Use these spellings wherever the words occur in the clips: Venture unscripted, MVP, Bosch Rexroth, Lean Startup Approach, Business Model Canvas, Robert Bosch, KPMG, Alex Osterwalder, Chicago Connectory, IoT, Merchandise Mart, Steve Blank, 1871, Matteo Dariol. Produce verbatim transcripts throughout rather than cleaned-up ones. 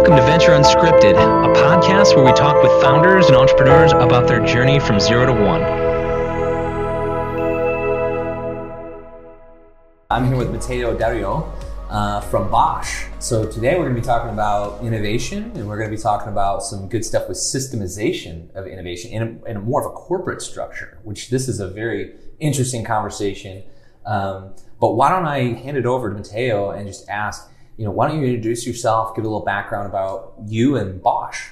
Welcome to Venture Unscripted, a podcast where we talk with founders and entrepreneurs about their journey from zero to one. I'm here with Matteo Dariol uh, from Bosch. So today we're going to be talking about innovation, and we're going to be talking about some good stuff with systemization of innovation in a, in a more of a corporate structure, which this is a very interesting conversation. Um, but why don't I hand it over to Matteo and just ask, you know, why don't you introduce yourself, give a little background about you and Bosch.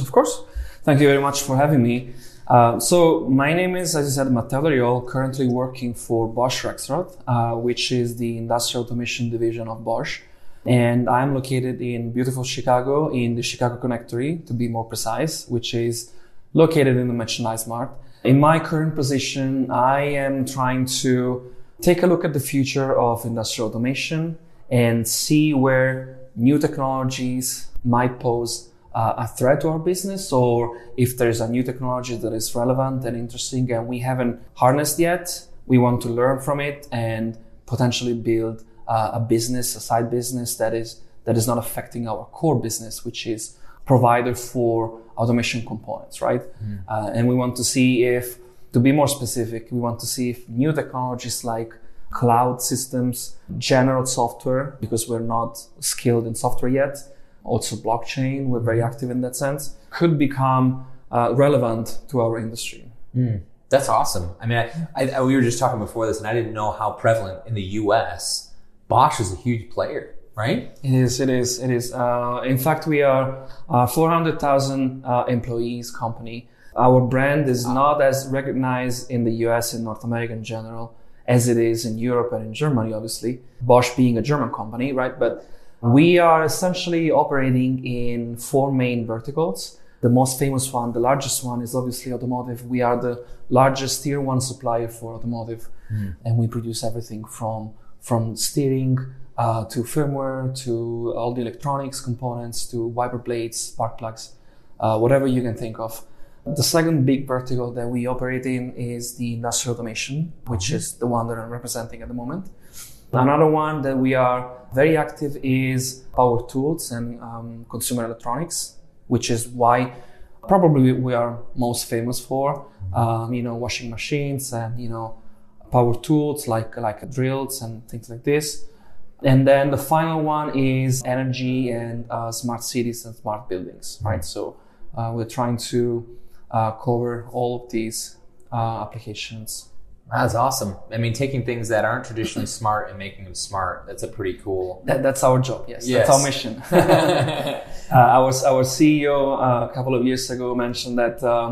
Of course. Thank you very much for having me. Uh, so my name is, as you said, Matteo Dariol, currently working for Bosch Rexroth, uh, which is the industrial automation division of Bosch. And I'm located in beautiful Chicago, in the Chicago Connectory, to be more precise, which is located in the Merchandise Mart. In my current position, I am trying to take a look at the future of industrial automation and see where new technologies might pose uh, a threat to our business, or if there's a new technology that is relevant and interesting and we haven't harnessed yet, we want to learn from it and potentially build uh, a business, a side business that is that is not affecting our core business, which is provider for automation components, right? Mm. Uh, and we want to see if, to be more specific, we want to see if new technologies like cloud systems, general software, because we're not skilled in software yet. Also blockchain, we're very active in that sense, could become uh, relevant to our industry. Mm. That's awesome. I mean, I, I, I, we were just talking before this and I didn't know how prevalent in the U S Bosch is a huge player, right? It is, it is, it is. Uh, in fact, we are a four hundred thousand uh, employees company. Our brand is not as recognized in the U S and North America in general as it is in Europe and in Germany, obviously, Bosch being a German company, right? But we are essentially operating in four main verticals. The most famous one, the largest one, is obviously automotive. We are the largest tier one supplier for automotive, mm. and we produce everything from, from steering uh, to firmware, to all the electronics components, to wiper blades, spark plugs, uh, whatever you can think of. The second big vertical that we operate in is the industrial automation, which mm-hmm. is the one that I'm representing at the moment. Another one that we are very active is power tools and um, consumer electronics, which is why probably we are most famous for, um, you know, washing machines and, you know, power tools like, like drills and things like this. And then the final one is energy and uh, smart cities and smart buildings, right? Mm-hmm. So uh, we're trying to Uh, cover all of these uh, applications. That's awesome. I mean, taking things that aren't traditionally smart and making them smart, that's a pretty cool... That, that's our job, yes. yes. That's our mission. uh, our, our C E O uh, a couple of years ago mentioned that um,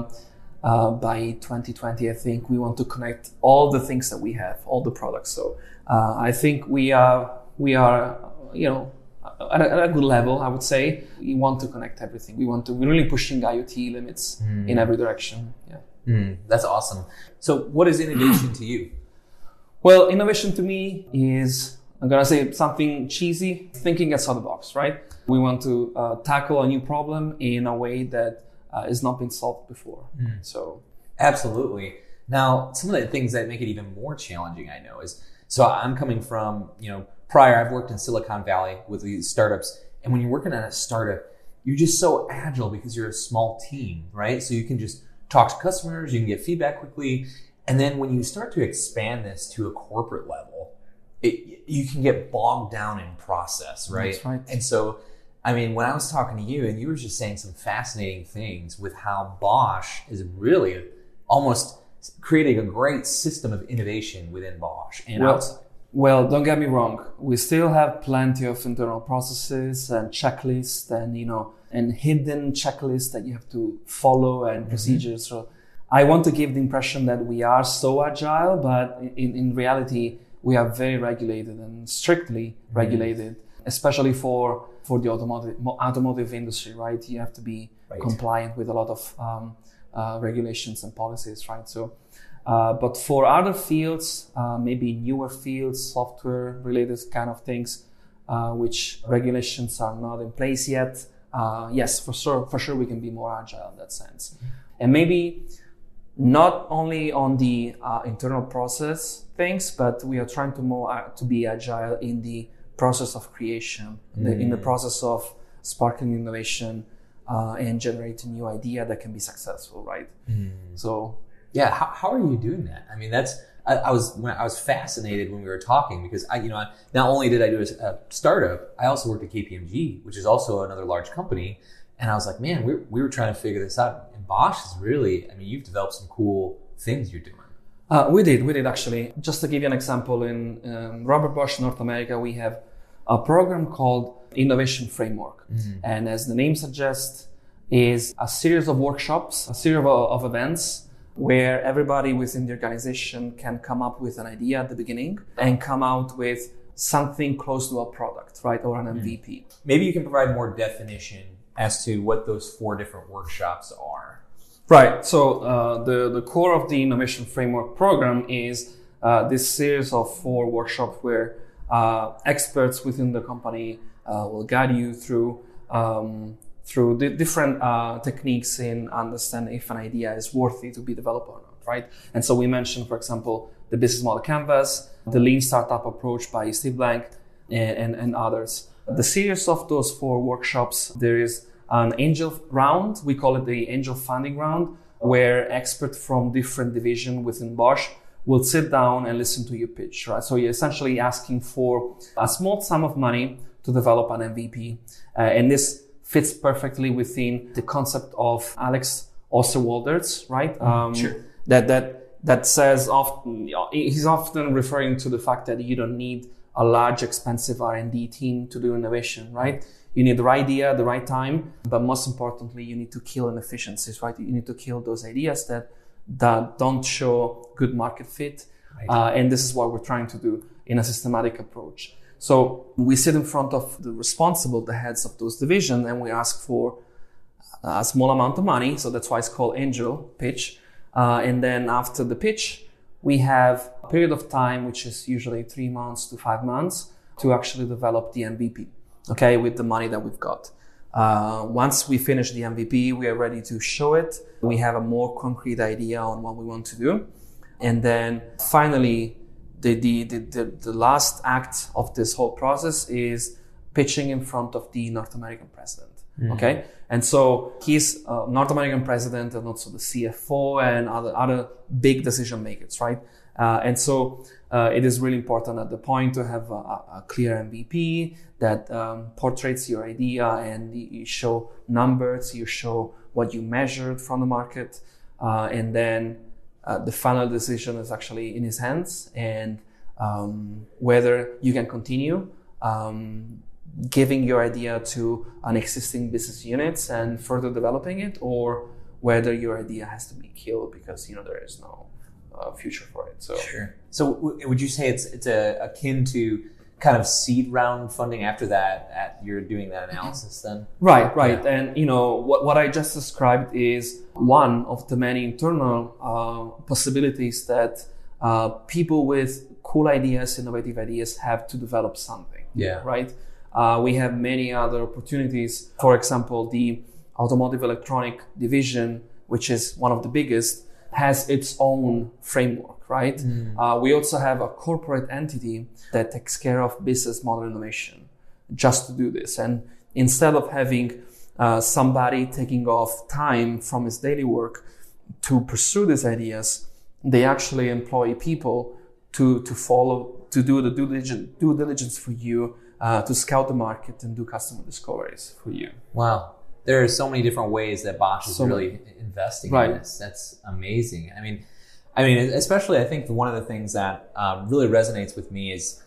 uh, by twenty twenty, I think, we want to connect all the things that we have, all the products. So uh, I think we are, we are, you know, At a, at a good level, I would say. We want to connect everything. We want to, we're really pushing I O T limits mm. in every direction. Yeah. Mm, that's awesome. So what is innovation to you? Well, innovation to me is, I'm going to say something cheesy, thinking outside the box, right? We want to uh, tackle a new problem in a way that uh, has not been solved before. Mm. So, absolutely. Now, some of the things that make it even more challenging, I know, is, so I'm coming from, you know, prior, I've worked in Silicon Valley with these startups. And when you're working on a startup, you're just so agile because you're a small team, right? So you can just talk to customers, you can get feedback quickly. And then when you start to expand this to a corporate level, it, you can get bogged down in process, right? That's right. And so, I mean, when I was talking to you and you were just saying some fascinating things with how Bosch is really almost creating a great system of innovation within Bosch and well, outside. Well, don't get me wrong. We still have plenty of internal processes and checklists and, you know, and hidden checklists that you have to follow and mm-hmm. procedures. So I want to give the impression that we are so agile, but in, in reality, we are very regulated and strictly mm-hmm. regulated, especially for, for the automotive, automotive industry, right? You have to be right. compliant with a lot of um, uh, regulations and policies, right? So. Uh, but for other fields, uh, maybe newer fields, software-related kind of things, uh, which regulations are not in place yet, uh, yes, for sure, for sure we can be more agile in that sense. And maybe not only on the uh, internal process things, but we are trying to more uh, to be agile in the process of creation, mm. the, in the process of sparking innovation uh, and generate a new idea that can be successful, right? Mm-hmm. So, yeah. How, how are you doing that? I mean, that's I, I was when I was fascinated when we were talking because I, you know, I, not only did I do a, a startup, I also worked at K P M G, which is also another large company. And I was like, man, we we were trying to figure this out. And Bosch is really, I mean, you've developed some cool things you're doing. Uh, we did, we did actually. Just to give you an example, in um, Robert Bosch North America, we have a program called Innovation Framework. Mm-hmm. And as the name suggests, is a series of workshops, a series of, of events where everybody within the organization can come up with an idea at the beginning and come out with something close to a product, right? Or an mm-hmm. M V P. Maybe you can provide more definition as to what those four different workshops are. Right. So uh, the, the core of the Innovation Framework program is uh, this series of four workshops where uh, experts within the company uh, will guide you through um, through the different uh, techniques in understanding if an idea is worthy to be developed or not, right? And so we mentioned, for example, the Business Model Canvas, the Lean Startup Approach by Steve Blank, and, and, and others. The series of those four workshops, there is an angel round, we call it the angel funding round, where experts from different divisions within Bosch will sit down and listen to your pitch, right? So you're essentially asking for a small sum of money to develop an M V P. Uh, and this fits perfectly within the concept of Alex Osterwalder's, right? Um, sure. That, that, that says often, he's often referring to the fact that you don't need a large, expensive R and D team to do innovation, right? You need the right idea, the right time, but most importantly, you need to kill inefficiencies, right? You need to kill those ideas that, that don't show good market fit. Right. Uh, and this is what we're trying to do in a systematic approach. So we sit in front of the responsible, the heads of those divisions, and we ask for a small amount of money. So that's why it's called angel pitch. Uh, and then after the pitch, we have a period of time, which is usually three months to five months to actually develop the M V P. Okay, with the money that we've got. Uh, once we finish the M V P, we are ready to show it. We have a more concrete idea on what we want to do. And then finally, the, the, the, the, the last act of this whole process is pitching in front of the North American president. Mm-hmm. Okay. And so he's a North American president and also the C F O and other, other big decision makers, right? Uh, and so uh, it is really important at the point to have a, a clear M V P that um, portrays your idea, and you show numbers, you show what you measured from the market. Uh, and then uh, the final decision is actually in his hands, and um, whether you can continue um, giving your idea to an existing business unit and further developing it, or whether your idea has to be killed because, you know, there is no Uh, future for it. So, sure. So, w- would you say it's it's a, akin to kind of seed round funding? After that, at, you're doing that analysis, then. Right, right, yeah. And you know what what I just described is one of the many internal uh, possibilities that uh, people with cool ideas, innovative ideas, have to develop something. Yeah. Right. Uh, we have many other opportunities. For example, the automotive electronic division, which is one of the biggest, has its own framework, right? Mm. Uh, we also have a corporate entity that takes care of business model innovation just to do this. And instead of having uh, somebody taking off time from his daily work to pursue these ideas, they actually employ people to, to follow, to do the due diligence, due diligence for you, uh, to scout the market and do customer discoveries for you. Wow. There are so many different ways that Bosch is so really many. investing right. in this. That's amazing. I mean, I mean, especially I think one of the things that um, really resonates with me is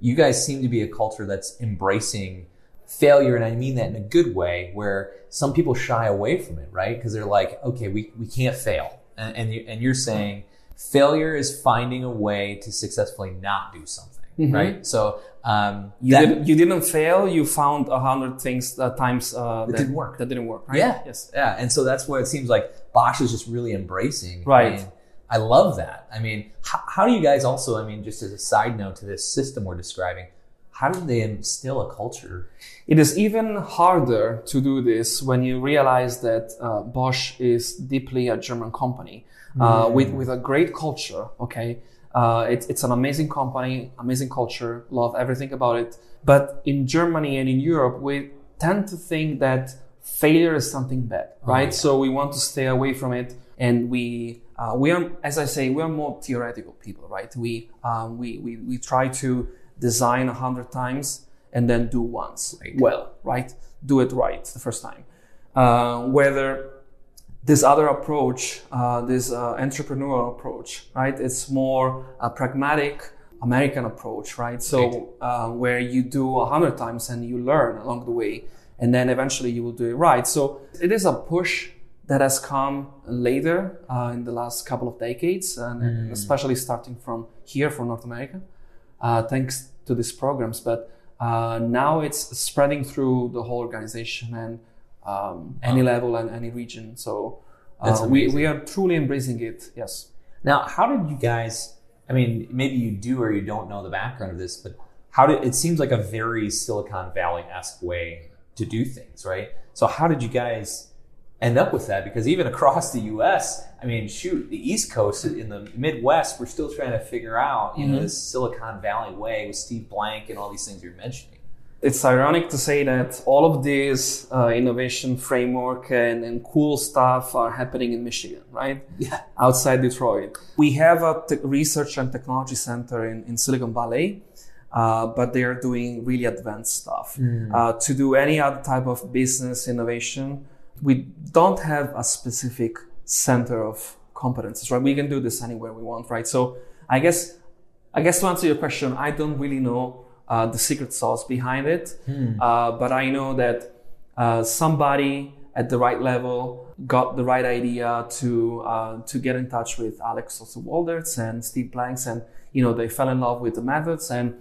you guys seem to be a culture that's embracing failure, and I mean that in a good way, where some people shy away from it, right? Because they're like, okay, we, we can't fail, and and, you, and you're saying failure is finding a way to successfully not do something. Mm-hmm. Right, so um, you, that, did, you didn't fail. You found a hundred things that times uh, that, that didn't work. That didn't work. Right? Yeah, yes, yeah. And so that's where it seems like Bosch is just really embracing. Right. And I love that. I mean, how, how do you guys also? I mean, just as a side note to this system we're describing, how do they instill a culture? It is even harder to do this when you realize that uh, Bosch is deeply a German company uh, mm. with with a great culture. Okay. Uh, it, it's an amazing company, amazing culture, love everything about it. But in Germany and in Europe, we tend to think that failure is something bad, right? Oh, yeah. So we want to stay away from it. And we, uh, we are, as I say, we are more theoretical people, right? We, um, we, we, we try to design a hundred times and then do once right. well, right? Do it right the first time. Uh, whether this other approach, uh, this uh, entrepreneurial approach, right? It's more a pragmatic American approach, right? So uh, where you do a hundred times and you learn along the way, and then eventually you will do it right. So it is a push that has come later uh, in the last couple of decades, and mm. especially starting from here, from North America, uh, thanks to these programs. But uh, now it's spreading through the whole organization and um, any oh. level and any region. So uh, we, we are truly embracing it. Yes. Now, how did you guys, I mean, maybe you do or you don't know the background of this, but how did, it seems like a very Silicon Valley-esque way to do things, right? So how did you guys end up with that? Because even across the U S, I mean, shoot, the East Coast, in the Midwest, we're still trying to figure out, you mm-hmm. know, this Silicon Valley way with Steve Blank and all these things you're mentioning. It's ironic to say that all of this uh, innovation framework and, and cool stuff are happening in Michigan, right? Yeah. Outside Detroit. We have a te- research and technology center in, in Silicon Valley, uh, but they are doing really advanced stuff. Mm. Uh, to do any other type of business innovation, we don't have a specific center of competences, right? We can do this anywhere we want, right? So I guess, I guess to answer your question, I don't really know uh, the secret sauce behind it, hmm. uh, but I know that uh, somebody at the right level got the right idea to uh, to get in touch with Alex Osterwalder and Steve Blanks, and you know they fell in love with the methods, and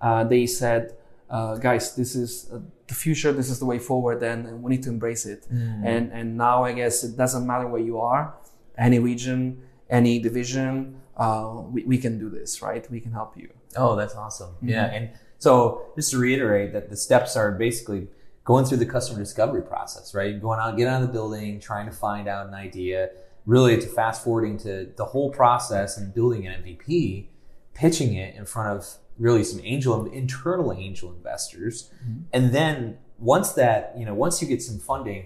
uh, they said, uh, guys, this is Uh, the future, this is the way forward, and we need to embrace it. Mm. And and now I guess it doesn't matter where you are, any region, any division, uh, we, we can do this, right? We can help you. Oh, that's awesome. Mm-hmm. Yeah. And so just to reiterate that the steps are basically going through the customer discovery process, right? Going out, get out of the building, trying to find out an idea, really to fast forwarding to the whole process and building an M V P, pitching it in front of really some angel, internal angel investors. Mm-hmm. And then once that, you know, once you get some funding,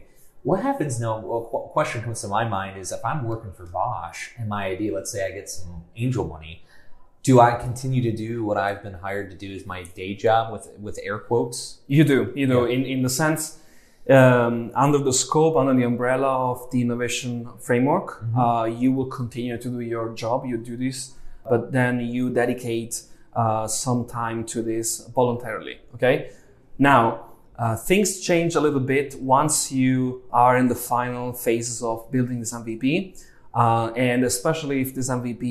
what happens now, well, qu- question comes to my mind is if I'm working for Bosch and my idea, let's say I get some angel money, do I continue to do what I've been hired to do as my day job with, with air quotes? You do, you know, yeah. in, in the sense, um, under the scope, under the umbrella of the innovation framework, mm-hmm. uh, you will continue to do your job, you do this, but then you dedicate Uh, some time to this voluntarily, okay? Now, uh, things change a little bit once you are in the final phases of building this M V P, uh, and especially if this M V P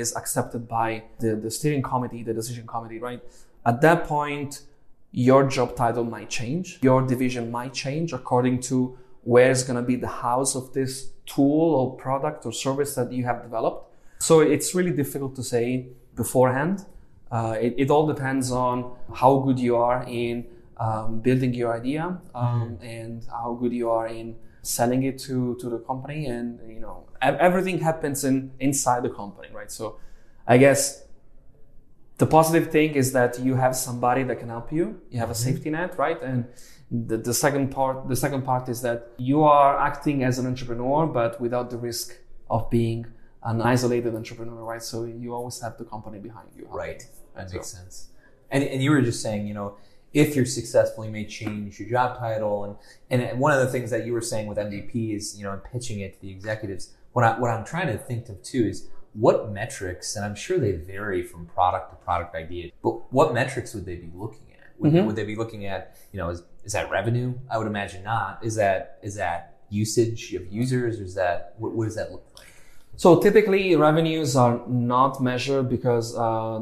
is accepted by the, the steering committee, the decision committee, right? At that point, your job title might change, your division might change according to where's gonna be the house of this tool or product or service that you have developed. So it's really difficult to say beforehand. Uh, it, it all depends on how good you are in um, building your idea um, mm. and how good you are in selling it to, to the company. And, you know, everything happens in inside the company, right? So I guess the positive thing is that you have somebody that can help you. You have a safety net, right? And the, the second part, the second part is that you are acting as an entrepreneur, but without the risk of being an isolated entrepreneur, right? So you always have the company behind you. Right. That makes sense. And and you were just saying, you know, if you're successful, you may change your job title. And, and one of the things that you were saying with M V P is, you know, I'm pitching it to the executives. What, I, what I'm trying to think of too is what metrics, and I'm sure they vary from product to product idea, but what metrics would they be looking at? Would, mm-hmm. would they be looking at, you know, is, is that revenue? I would imagine not. Is that is that usage of users? Or is that, what, what does that look like? So typically revenues are not measured because uh,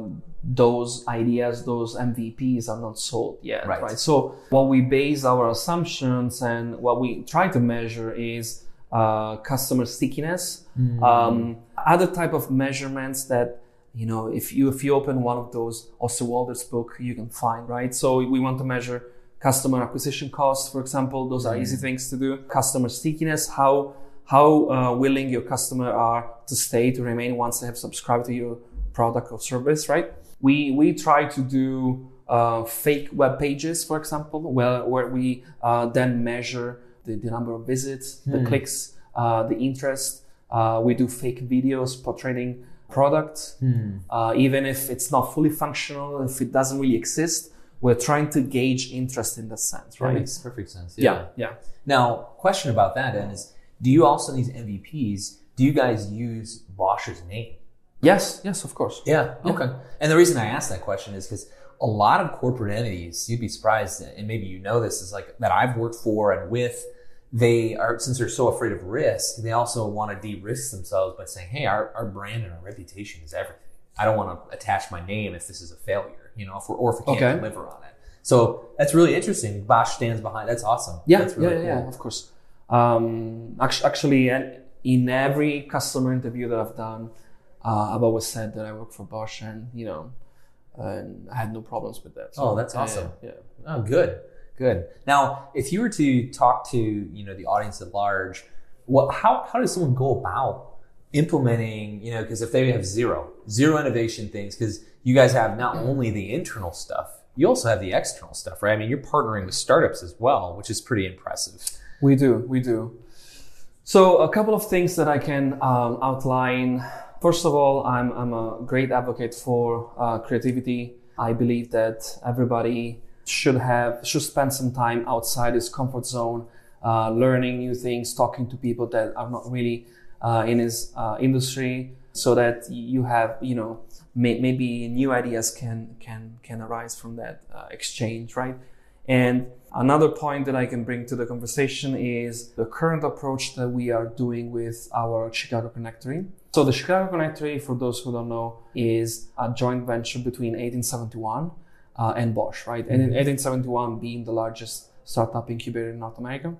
those ideas, those M V Ps are not sold yet, right. right? So what we base our assumptions and what we try to measure is uh, customer stickiness, mm. um, other type of measurements that, you know, if you if you open one of those Osterwalder's book, you can find, right? So we want to measure customer acquisition costs, for example. Those mm. are easy things to do. Customer stickiness, how... how uh, willing your customer are to stay, to remain once they have subscribed to your product or service, right? We we try to do uh, fake web pages, for example, where, where we uh, then measure the, the number of visits, hmm. the clicks, uh, the interest. Uh, we do fake videos portraying products, hmm. uh, even if it's not fully functional, if it doesn't really exist. We're trying to gauge interest in that sense, right? That makes perfect sense. Yeah. yeah, yeah. Now, question about that then is, do you also, in these M V Ps, do you guys use Bosch's name? Yes, yes, of course. Yeah, yeah. Okay. And the reason I asked that question is because a lot of corporate entities, you'd be surprised, and maybe you know this, is like that I've worked for and with, they are, since they're so afraid of risk, they also want to de-risk themselves by saying, hey, our, our brand and our reputation is everything. I don't want to attach my name if this is a failure, you know, if we're, or if we can't okay. deliver on it. So that's really interesting. Bosch stands behind. That's awesome. Yeah, that's really yeah, yeah, cool. yeah, of course. Um, actually, in every customer interview that I've done, uh, I've always said that I work for Bosch, and you know, and I had no problems with that. So, oh, that's awesome. Yeah, yeah. Oh, good, good. Now, if you were to talk to you know the audience at large, what how how does someone go about implementing, you know, because if they have zero, zero innovation things, because you guys have not only the internal stuff, you also have the external stuff, right? I mean, you're partnering with startups as well, which is pretty impressive. We do, we do. So a couple of things that I can um, outline. First of all, I'm, I'm a great advocate for uh, creativity. I believe that everybody should have, should spend some time outside his comfort zone, uh, learning new things, talking to people that are not really Uh, in his uh, industry, so that you have, you know, may- maybe new ideas can can can arise from that uh, exchange, right? And another point that I can bring to the conversation is the current approach that we are doing with our Chicago Connectory. So the Chicago Connectory, for those who don't know, is a joint venture between eighteen seventy-one uh, and Bosch, right? Mm-hmm. And in eighteen seventy-one being the largest startup incubator in North America.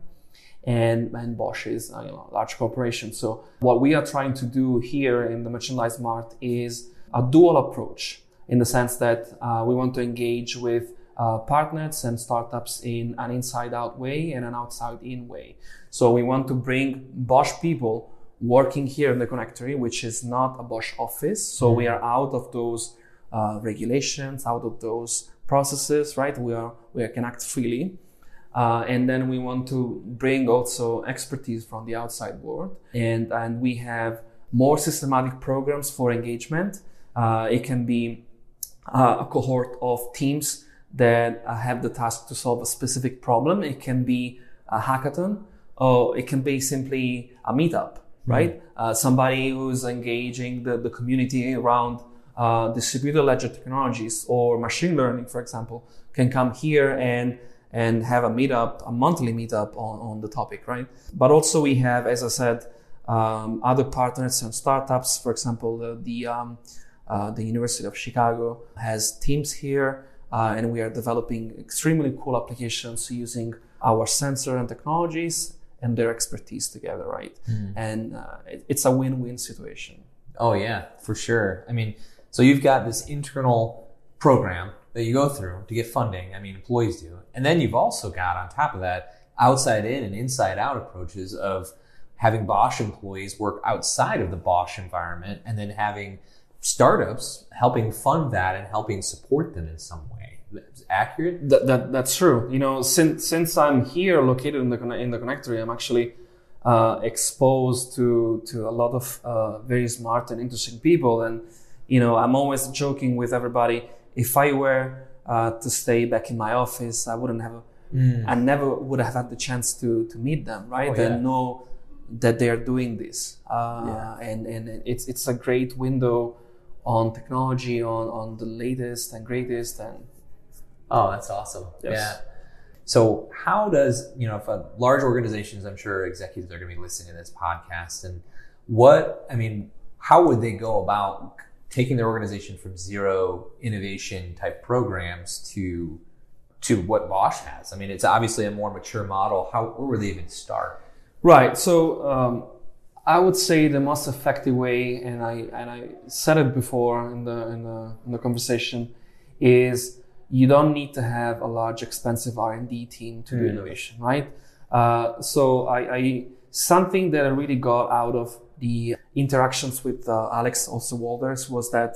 And, and Bosch is a you know, large corporation. So what we are trying to do here in the Merchandise Mart is a dual approach, in the sense that uh, we want to engage with uh, partners and startups in an inside-out way and an outside-in way. So we want to bring Bosch people working here in the Connectory, which is not a Bosch office. So mm-hmm. we are out of those uh, regulations, out of those processes, right? We are we can act freely. Uh, and then we want to bring also expertise from the outside world. And, and we have more systematic programs for engagement. Uh, it can be uh, a cohort of teams that uh, have the task to solve a specific problem. It can be a hackathon, or it can be simply a meetup, right? Mm-hmm. Uh, somebody who's engaging the, the community around uh, distributed ledger technologies or machine learning, for example, can come here and and have a meetup, a monthly meetup on, on the topic, right? But also we have, as I said, um, other partners and startups. For example, the the, um, uh, the University of Chicago has teams here, uh, and we are developing extremely cool applications using our sensor and technologies and their expertise together, right? Mm. And uh, it, it's a win-win situation. Oh yeah, for sure. I mean, so you've got this internal program that you go through to get funding. I mean, employees do. And then you've also got, on top of that, outside in and inside out approaches of having Bosch employees work outside of the Bosch environment, and then having startups helping fund that and helping support them in some way. That's accurate? That, that, that's true. You know, since since I'm here located in the in the Connectory, I'm actually uh, exposed to, to a lot of uh, very smart and interesting people. And, you know, I'm always joking with everybody, if I were uh, to stay back in my office, I wouldn't have, mm. I never would have had the chance to to meet them, right? Oh, yeah. And know that they are doing this, uh, yeah. and and it's it's a great window on technology, on on the latest and greatest. And oh, that's awesome! Yes. Yeah. So how does you know for large organizations? I'm sure executives are going to be listening to this podcast, and what I mean, how would they go about taking their organization from zero innovation type programs to to what Bosch has? I mean, it's obviously a more mature model. How, where would they even start? Right, so um, I would say the most effective way, and I and I said it before in the, in the, in the conversation, is you don't need to have a large, expensive R and D team to mm. do innovation, right? Uh, so I, I something that I really got out of the interactions with uh, Alex Osterwalder was that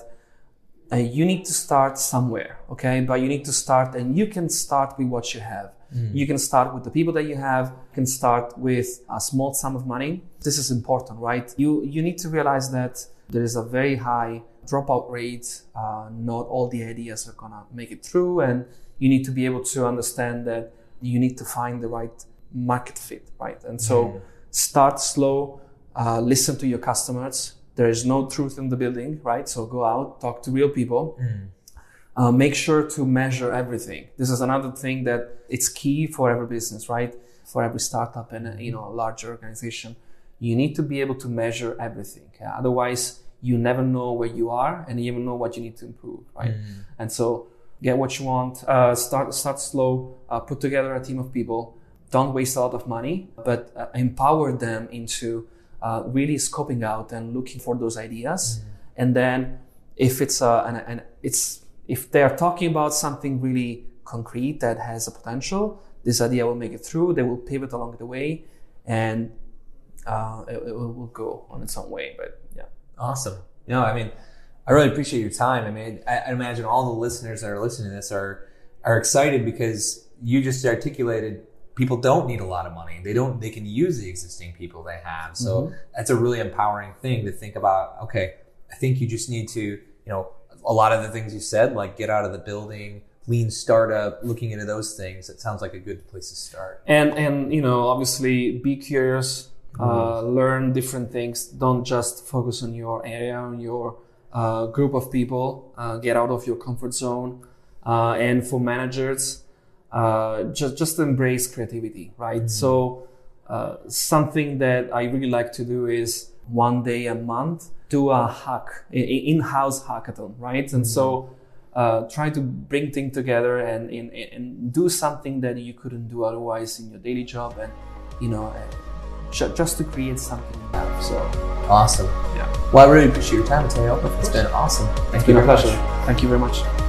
Uh, you need to start somewhere, okay? But you need to start, and you can start with what you have. Mm. You can start with the people that you have. You can start with a small sum of money. This is important, right? You you need to realize that there is a very high dropout rate. Uh, not all the ideas are gonna make it through, and you need to be able to understand that you need to find the right market fit, right? And so yeah. start slow, uh, listen to your customers. There is no truth in the building, right? So go out, talk to real people. Mm. Uh, make sure to measure everything. This is another thing that it's key for every business, right? For every startup and, you know, larger organization, you need to be able to measure everything. Yeah? Otherwise, you never know where you are, and you never know what you need to improve, right? Mm. And so get what you want. Uh, start start slow. Uh, put together a team of people. Don't waste a lot of money, but uh, empower them into Uh, really scoping out and looking for those ideas, mm. and then if it's uh, an, an it's if they are talking about something really concrete that has a potential, this idea will make it through. They will pivot along the way, and uh, it, it will go on its own way. But yeah, awesome. No, I mean, I really appreciate your time. I mean, I, I imagine all the listeners that are listening to this are are excited because you just articulated. People don't need a lot of money. They don't. They can use the existing people they have. So mm-hmm. that's a really empowering thing to think about. Okay, I think you just need to, you know, a lot of the things you said, like get out of the building, lean startup, looking into those things. That sounds like a good place to start. And and you know, obviously, be curious, mm-hmm. uh, learn different things. Don't just focus on your area, on your uh, group of people. Uh, get out of your comfort zone. Uh, and for managers. Uh, just, just embrace creativity, right? Mm-hmm. So uh, something that I really like to do is one day a month, do a hack, a, a in-house hackathon, right? And mm-hmm. so uh, try to bring things together and, and, and do something that you couldn't do otherwise in your daily job, and, you know, uh, ju- just to create something out. So awesome. Yeah. Well, I really appreciate your time, Matteo. It's been awesome. Thank, Thank you very much. Pleasure. Thank you very much.